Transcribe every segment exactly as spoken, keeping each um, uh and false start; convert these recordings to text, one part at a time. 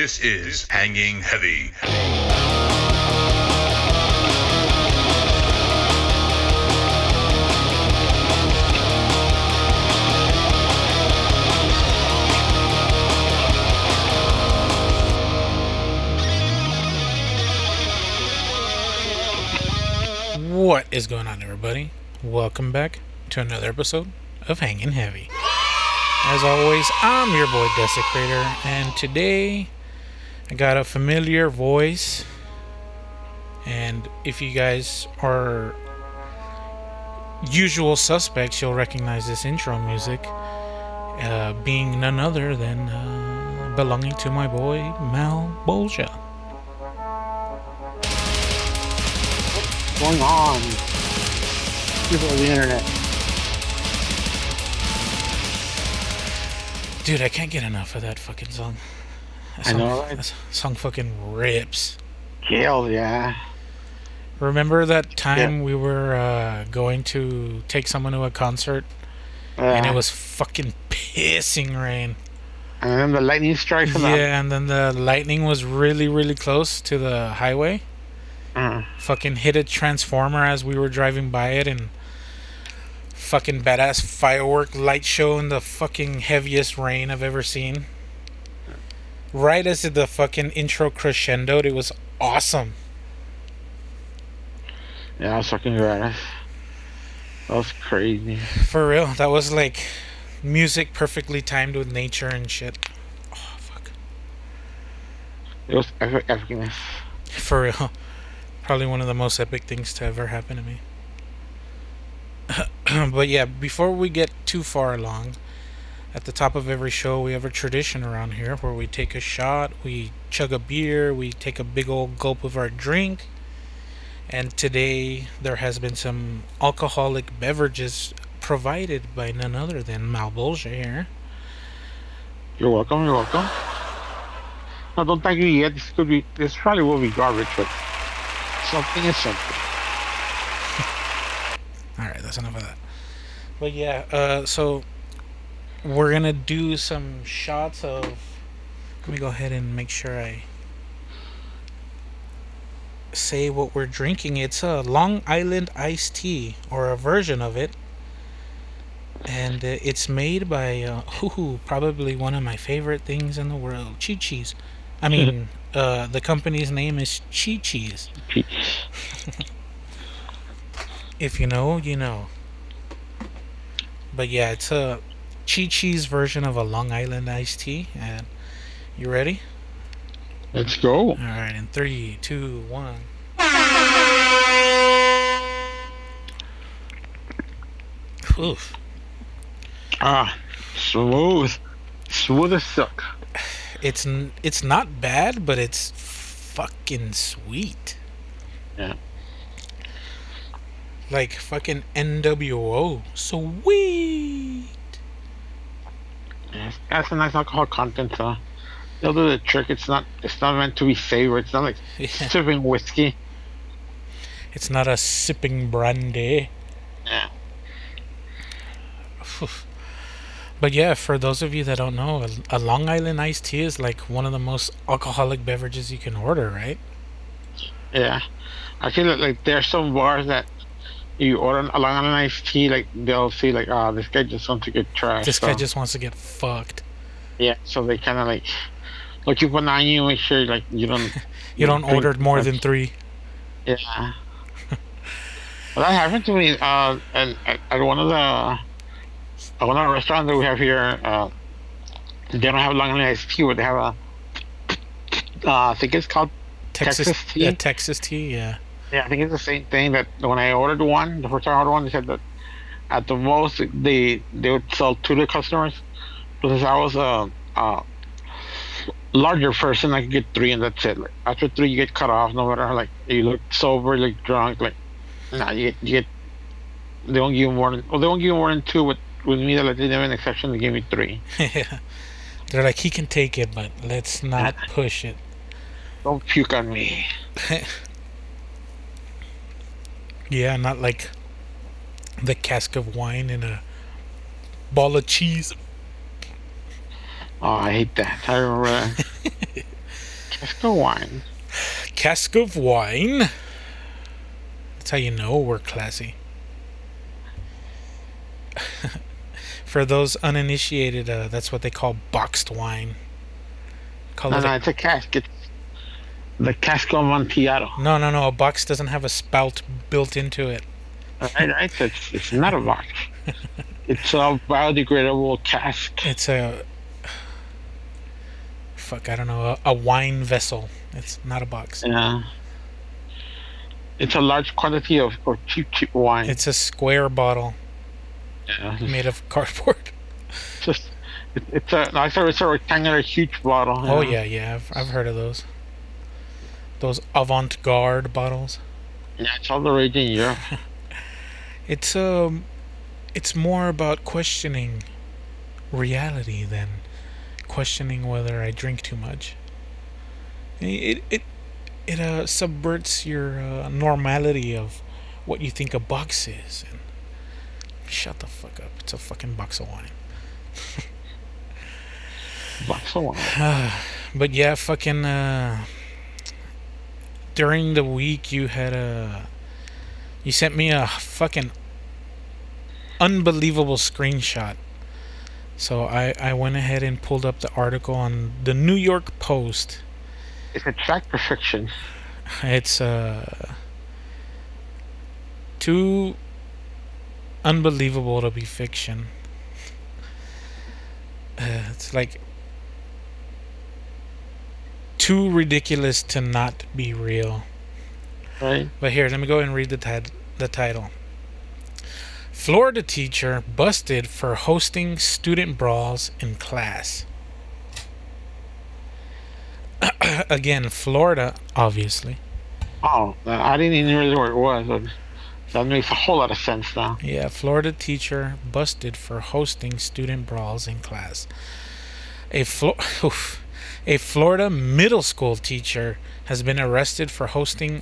This is Hanging Heavy. What is going on, everybody? Welcome back to another episode of Hanging Heavy. As always, I'm your boy Desecrator, and today I got a familiar voice. And if you guys are usual suspects, you'll recognize this intro music uh, being none other than uh, belonging to my boy Malbolgia. What's going on? People on the internet. Dude, I can't get enough of that fucking song. That song I know, right? That song fucking rips. Hell yeah. Remember that time yeah. we were uh, going to take someone to a concert? Uh, and it was fucking pissing rain. And then the lightning strikes them. Yeah, and then the lightning was really, really close to the highway. Uh, fucking hit a transformer as we were driving by it, and fucking badass firework light show in the fucking heaviest rain I've ever seen. Right as the fucking intro crescendoed, it was awesome. Yeah, I was fucking badass. That was crazy. For real, that was like music perfectly timed with nature and shit. Oh, fuck. It was epic, epicness. For real. Probably one of the most epic things to ever happen to me. But yeah, before we get too far along, at the top of every show we have a tradition around here where we take a shot, we chug a beer, we take a big old gulp of our drink. And today there has been some alcoholic beverages provided by none other than Malbolgia here. You're welcome, you're welcome. No, don't thank you yet. This could be, this probably will be garbage, but something is something. Alright, that's enough of that. But yeah, uh, so we're going to do some shots of... Let me go ahead and make sure I say what we're drinking. It's a Long Island iced tea, or a version of it. And uh, it's made by, uh, ooh, probably one of my favorite things in the world, Chi-Chi's. I mean, uh, the company's name is Chi-Chi's. If you know, you know. But yeah, it's a Chi-Chi's version of a Long Island iced tea. And you ready? Let's go. All right, in three, two, one. Oof. Ah, smooth, smooth as silk. It's it's not bad, but it's fucking sweet. Yeah. Like fucking N W O. Sweet. Yes, that's a nice alcohol content, huh? They'll do the trick. It's not it's not meant to be savory. It's not like yeah. sipping whiskey. It's not a sipping brandy. Yeah. But yeah, for those of you that don't know, a Long Island iced tea is like one of the most alcoholic beverages you can order, right? Yeah. I feel like there's some bars that you order a Long Island iced tea, like they'll see, like, oh, this guy just wants to get trashed. This so. guy just wants to get fucked. Yeah, so they kind of like look you on you, make sure like you don't you, you don't order more much. than three. Yeah. Well, that happened to me uh, at, at one of the at one of the restaurants that we have here. Uh, they don't have Long Island iced tea, but they have a uh, I think it's called Texas, Texas tea. Yeah, Texas tea, yeah. Yeah, I think it's the same thing that when I ordered one, the first time I ordered one, they said that at the most, they they would sell two to customers. Because I was a, a larger person, I could get three and that's it. Like, after three, you get cut off, no matter how, like, you look sober, like drunk, like, nah, you get, you get, they won't give you more than, well, they won't give you more than two, but with me, like, they didn't have an exception, they gave me three. Yeah. They're like, he can take it, but let's not push it. Don't puke on me. Yeah, not like the cask of wine and a ball of cheese. Oh, I hate that. I remember that. Cask of wine. Cask of wine. That's how you know we're classy. For those uninitiated, uh, that's what they call boxed wine. Call no, it no, a... it's a cask. It's the cask of Amontillado. No, no, no. A box doesn't have a spout built into it. Right, right. It's, it's not a box. It's a biodegradable cask. It's a... Fuck, I don't know. A, a wine vessel. It's not a box. Yeah. It's a large quantity of, of cheap, cheap wine. It's a square bottle. Yeah. Made of cardboard. Just, it, it's a, I thought it's a rectangular, huge bottle. Oh yeah, yeah. yeah I've, I've heard of those. Those avant-garde bottles. Yeah, it's all the rage in Europe. It's um, it's more about questioning reality than questioning whether I drink too much. It it it uh subverts your uh, normality of what you think a box is. And shut the fuck up. It's a fucking box of wine. Box of wine. Uh, but yeah, fucking... Uh, during the week, you had a... You sent me a fucking unbelievable screenshot. So I, I went ahead and pulled up the article on the New York Post. Is it fact or fiction? It's uh, two... unbelievable to be fiction. Uh, it's like too ridiculous to not be real. Right. But here, let me go and read the tit- the title. Florida teacher busted for hosting student brawls in class. Again, Florida, obviously. Oh, I didn't even realize where it was. That makes a whole lot of sense now. Yeah, Florida teacher busted for hosting student brawls in class. A, Flo- oof, a Florida middle school teacher has been arrested for hosting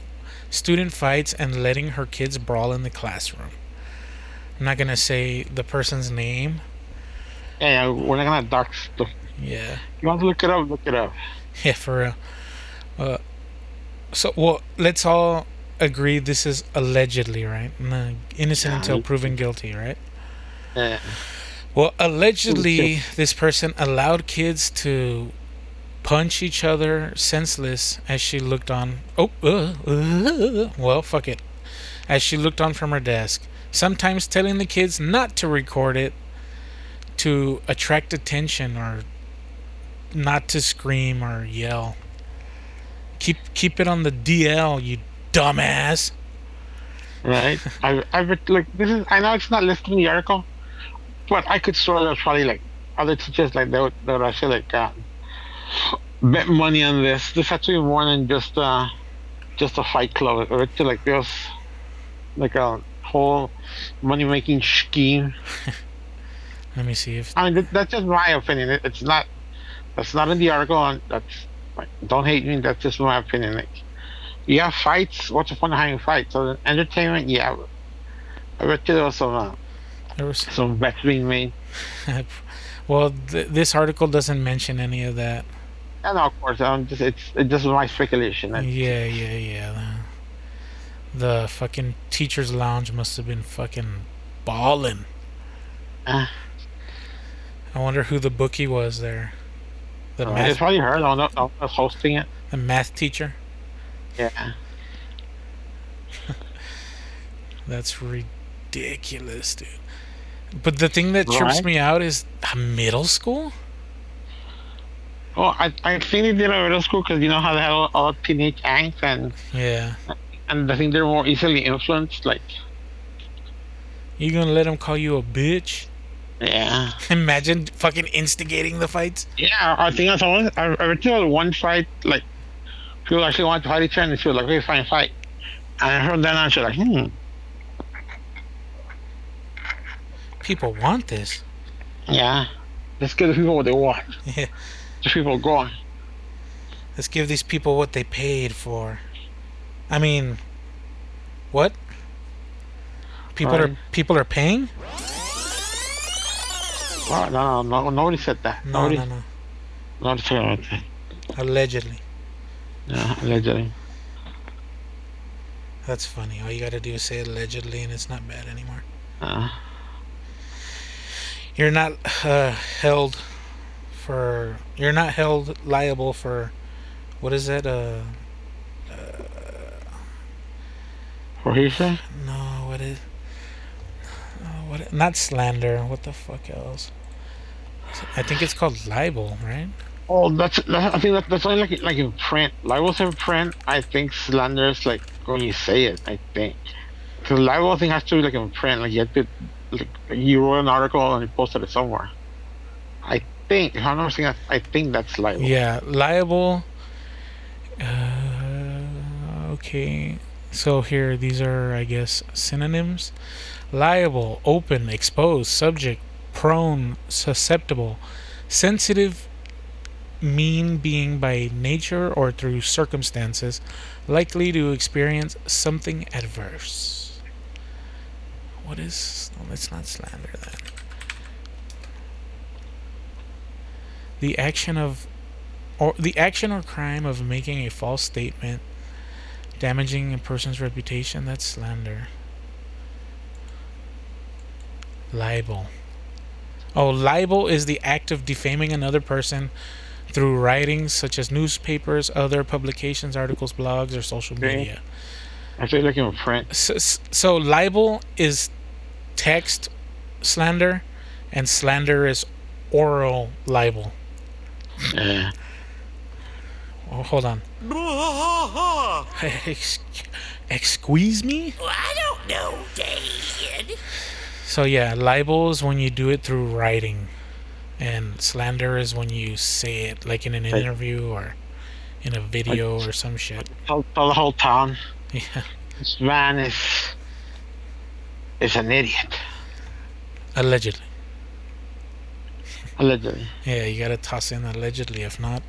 student fights and letting her kids brawl in the classroom. I'm not going to say the person's name. Yeah, yeah, we're not going to dox stuff. Yeah. You want to look it up, look it up. Yeah, for real. Uh, so, well, let's all... agree this is allegedly, right? Innocent yeah, until proven guilty, right? Yeah. Well, allegedly, this person allowed kids to punch each other senseless as she looked on. Oh, uh, uh, well, fuck it. As she looked on from her desk, sometimes telling the kids not to record it to attract attention or not to scream or yell. Keep keep it on the D L, you. Dumbass. Right. I, I like this is. I know it's not listed in the article, but I could swear there's probably like other teachers like that would, that would actually like uh, bet money on this. This actually more than just uh, just a fight club. Or it's like there's like a whole money making scheme. Let me see if. I mean, th- that's just my opinion. It, it's not. That's not in the article. And that's. Like, don't hate me. That's just my opinion. Like. Yeah, fights. What's the fun of having fights? So entertainment, yeah. I bet you there was some, uh, there was some bets being made. Well, th- this article doesn't mention any of that. Yeah, no, of course. I'm just it's it just my speculation. It's, yeah, yeah, yeah. The, the fucking teachers' lounge must have been fucking ballin'. Uh, I wonder who the bookie was there. The uh, math. It's probably her. I was hosting it. The math teacher. Yeah. That's ridiculous, dude. But the thing that right. trips me out is a middle school? Oh, I I think they did a middle school because you know how they had all, all teenage angst and... Yeah. And I think they're more easily influenced, like... You gonna let them call you a bitch? Yeah. Imagine fucking instigating the fights? Yeah, I think I saw I, I remember one fight, like... People actually wanted to fight each other and she was like, okay, fine, fight. And from then on, she was like, hmm. People want this. Yeah. Let's give the people what they want. Yeah. The people going. Let's give these people what they paid for. I mean, what? People right. are people are paying? Well, no, no, no, nobody said that. No, nobody, no, no. Nobody said that. Allegedly. No, allegedly. That's funny. All you gotta do is say allegedly and it's not bad anymore. Uh, you're not uh, held for... You're not held liable for... What is that? Uh, uh, for hearsay? No, what is... Uh, what? Not slander. What the fuck else? I think it's called libel, right? Oh, that's, that's I think that, that's only like like in print. Libel's in print. I think slander is like when you say it. I think because libel thing has to be like in print. Like you have to, like you wrote an article and you posted it somewhere. I think if I'm not saying that, I think that's libel. Yeah, libel. Uh, okay, so here these are I guess synonyms: liable, open, exposed, subject, prone, susceptible, sensitive. Mean being by nature or through circumstances likely to experience something adverse. What is... No, let's not slander that. The action of... or the action or crime of making a false statement, damaging a person's reputation, that's slander. Libel. Oh, libel is the act of defaming another person through writings such as newspapers, other publications, articles, blogs, or social okay. media. I feel like I'm a print. So, so libel is text slander, and slander is oral libel. Yeah. Oh, hold on. Ex excuse me? Well, I don't know, David. So yeah, libel is when you do it through writing. And slander is when you say it, like in an interview or in a video or some shit. Tell the whole town. Yeah. This man is is an idiot. Allegedly. Allegedly. Yeah, you gotta toss in allegedly. If not,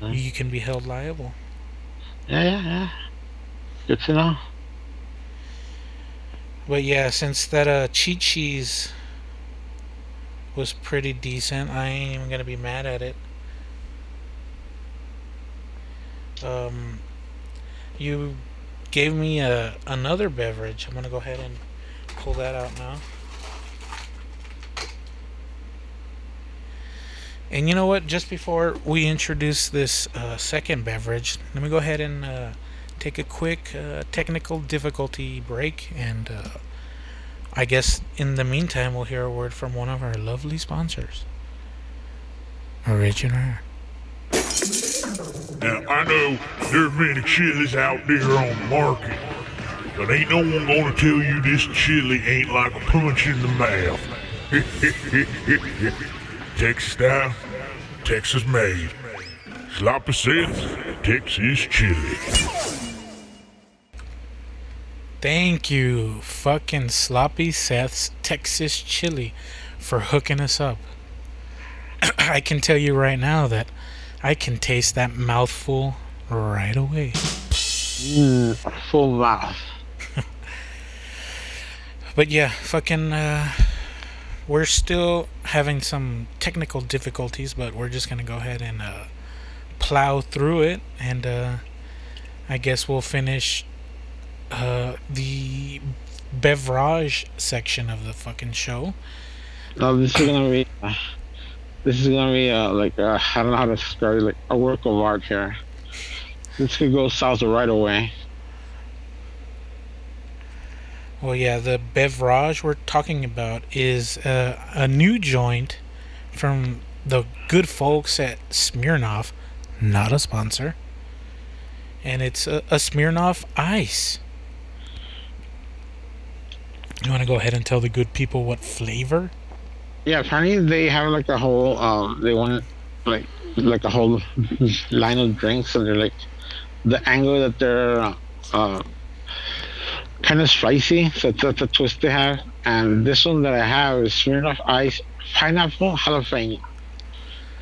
yeah. you can be held liable. Yeah, yeah, yeah. Good to know. But yeah, since that uh, Chi-Chi's was pretty decent, I ain't even gonna be mad at it. Um, you gave me a, another beverage. I'm gonna go ahead and pull that out now. And you know what? Just before we introduce this uh, second beverage, let me go ahead and uh, take a quick uh, technical difficulty break and uh, I guess in the meantime we'll hear a word from one of our lovely sponsors. Rich and Rare. Now I know there's many chilies out there on the market, but ain't no one gonna tell you this chili ain't like a punch in the mouth. Texas style, Texas made. Sloppy Seth, Texas chili. Thank you, fucking Sloppy Seth's Texas Chili, for hooking us up. I can tell you right now that I can taste that mouthful right away. Mm, full mouth. But yeah, fucking, uh, we're still having some technical difficulties, but we're just gonna go ahead and uh, plow through it, and uh, I guess we'll finish... Uh, the beverage section of the fucking show. No, this is gonna be, uh, this is gonna be uh, like uh, I don't know how to describe it, like a work of art here. This could go south right away. Well, yeah, the beverage we're talking about is uh, a new joint from the good folks at Smirnoff, not a sponsor, and it's a, a Smirnoff Ice. You want to go ahead and tell the good people what flavor? Yeah, apparently they have like a whole, um, they want like like a whole line of drinks, and they're like, the angle that they're uh, uh, kind of spicy, so that's a twist they have. And this one that I have is Smirnoff Ice Pineapple Jalapeno.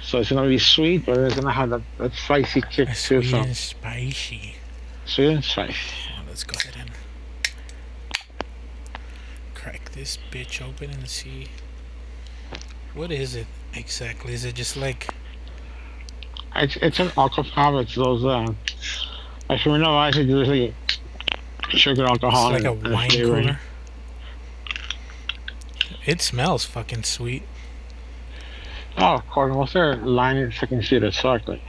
So it's going to be sweet, but it's going to have that, that spicy kick that's too. Sweet so. and spicy. Sweet and spicy. Well, let's go ahead and... crack this bitch open and see what is it exactly. Is it just like it's, it's an alcohol? It's those uh, Like Smirnoff Ice, it was like sugar alcohol. It's like and, a wine and cooler. It smells fucking sweet. Oh, of course. What's their line that fucking shit that sucks? Like?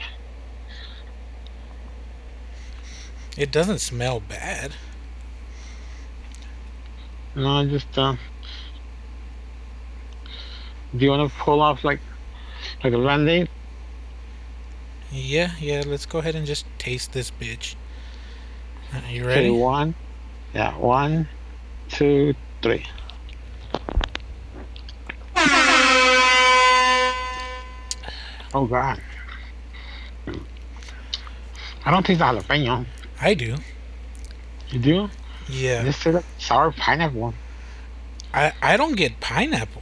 It doesn't smell bad. No, I just, uh... do you want to pull off, like, like a Band-Aid? Yeah, yeah, let's go ahead and just taste this bitch. Are you ready? Okay, one. Yeah, one, two, three. Oh, God. I don't taste the jalapeno. I do. You do? Yeah. This is a sour pineapple. I I don't get pineapple.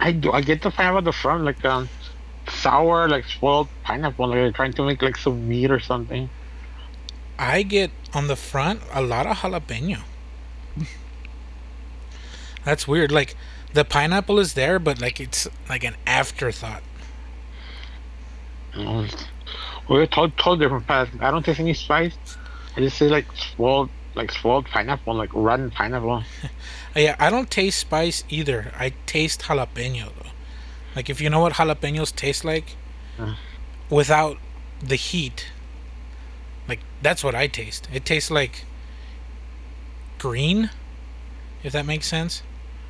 I do. I get the pineapple at the front, like um, sour, like spoiled pineapple. Like they're trying to make like some meat or something. I get on the front a lot of jalapeno. That's weird. Like the pineapple is there, but like it's like an afterthought. Mm. We're told, told different paths. I don't taste any spice. I just say like spoiled, like spoiled pineapple, like rotten pineapple. Yeah, I don't taste spice either. I taste jalapeno though. Like if you know what jalapenos taste like, uh. without the heat. Like that's what I taste. It tastes like green, if that makes sense.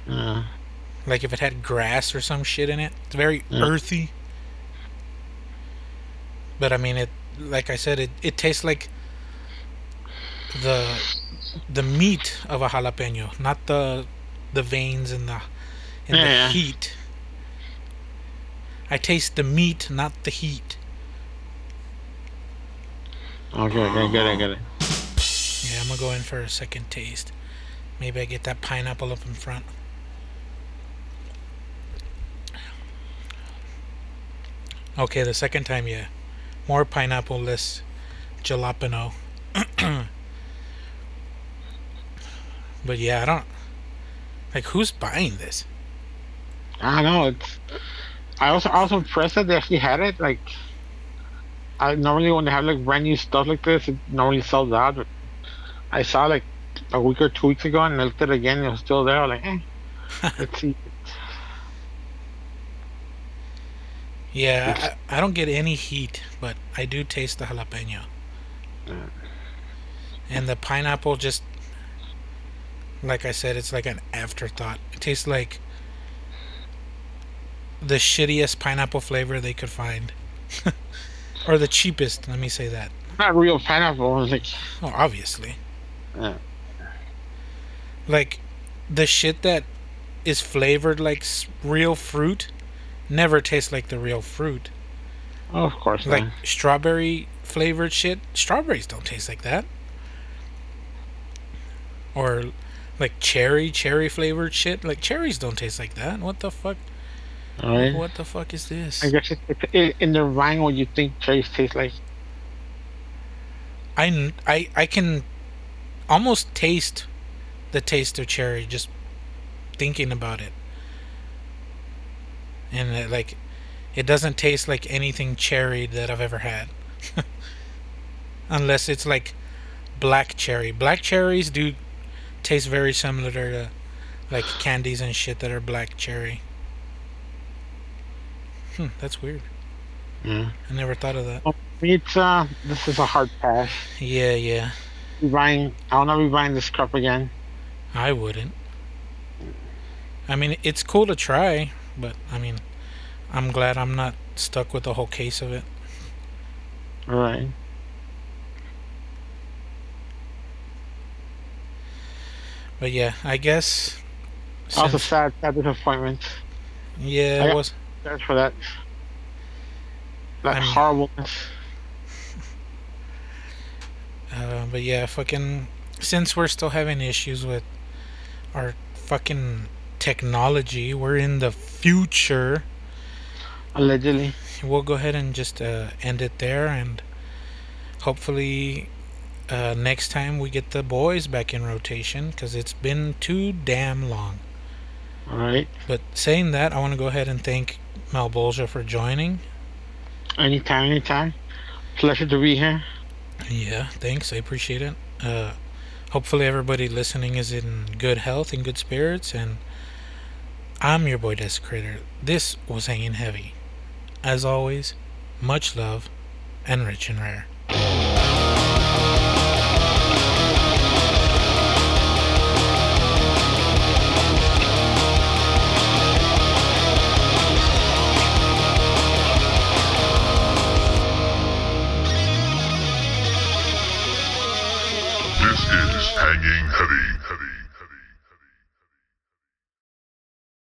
Uh. Like if it had grass or some shit in it. It's very uh. earthy. But I mean, it. Like I said, it, it tastes like the the meat of a jalapeno, not the the veins and the and yeah. the heat. I taste the meat, not the heat. Okay, I got it, I got it. Yeah, I'm gonna go in for a second taste. Maybe I get that pineapple up in front. Okay, the second time, yeah. More pineapple, less jalapeno. But yeah, I don't... Like, who's buying this? I don't know. It's, I also I was impressed that they actually had it. Like, I normally when they have, like, brand new stuff like this, it normally sells out. But I saw, like, a week or two weeks ago, and I looked at it again, and it was still there. I was like, eh, let's see. Yeah, I, I don't get any heat, but I do taste the jalapeno. Mm. And the pineapple just, like I said, it's like an afterthought. It tastes like the shittiest pineapple flavor they could find. Or the cheapest, let me say that. Not real pineapple, is it? Oh, obviously. Mm. Like, the shit that is flavored like real fruit never tastes like the real fruit. Oh, of course not. Like strawberry flavored shit, strawberries don't taste like that. Or like cherry, cherry flavored shit, like cherries don't taste like that. What the fuck? All right. What the fuck is this? I guess it's it, in their mind what you think cherries taste like. I, I, I can almost taste the taste of cherry just thinking about it. And it, like, it doesn't taste like anything cherry that I've ever had. Unless it's like black cherry. Black cherries do taste very similar to like candies and shit that are black cherry. Hmm, that's weird. Yeah. I never thought of that. Well, it's uh, this is a hard pass. Yeah, yeah. Buying, I'll not be buying this cup again. I wouldn't. I mean, it's cool to try. But, I mean, I'm glad I'm not stuck with the whole case of it. Right. But, yeah, I guess... That was a sad, sad disappointment. Yeah, it was. Thanks for that. That horribleness. Uh, but, yeah, fucking... Since we're still having issues with our fucking... technology, we're in the future allegedly. We'll go ahead and just uh, end it there, and hopefully uh, next time we get the boys back in rotation, because it's been too damn long. Alright, but saying that, I want to go ahead and thank Malbolgia for joining. Anytime anytime pleasure to be here. Yeah, thanks. I appreciate it. Uh, hopefully everybody listening is in good health and good spirits. And I'm your boy Desecrator. This was Hanging Heavy. As always, much love and rich and rare. This is Hanging Heavy.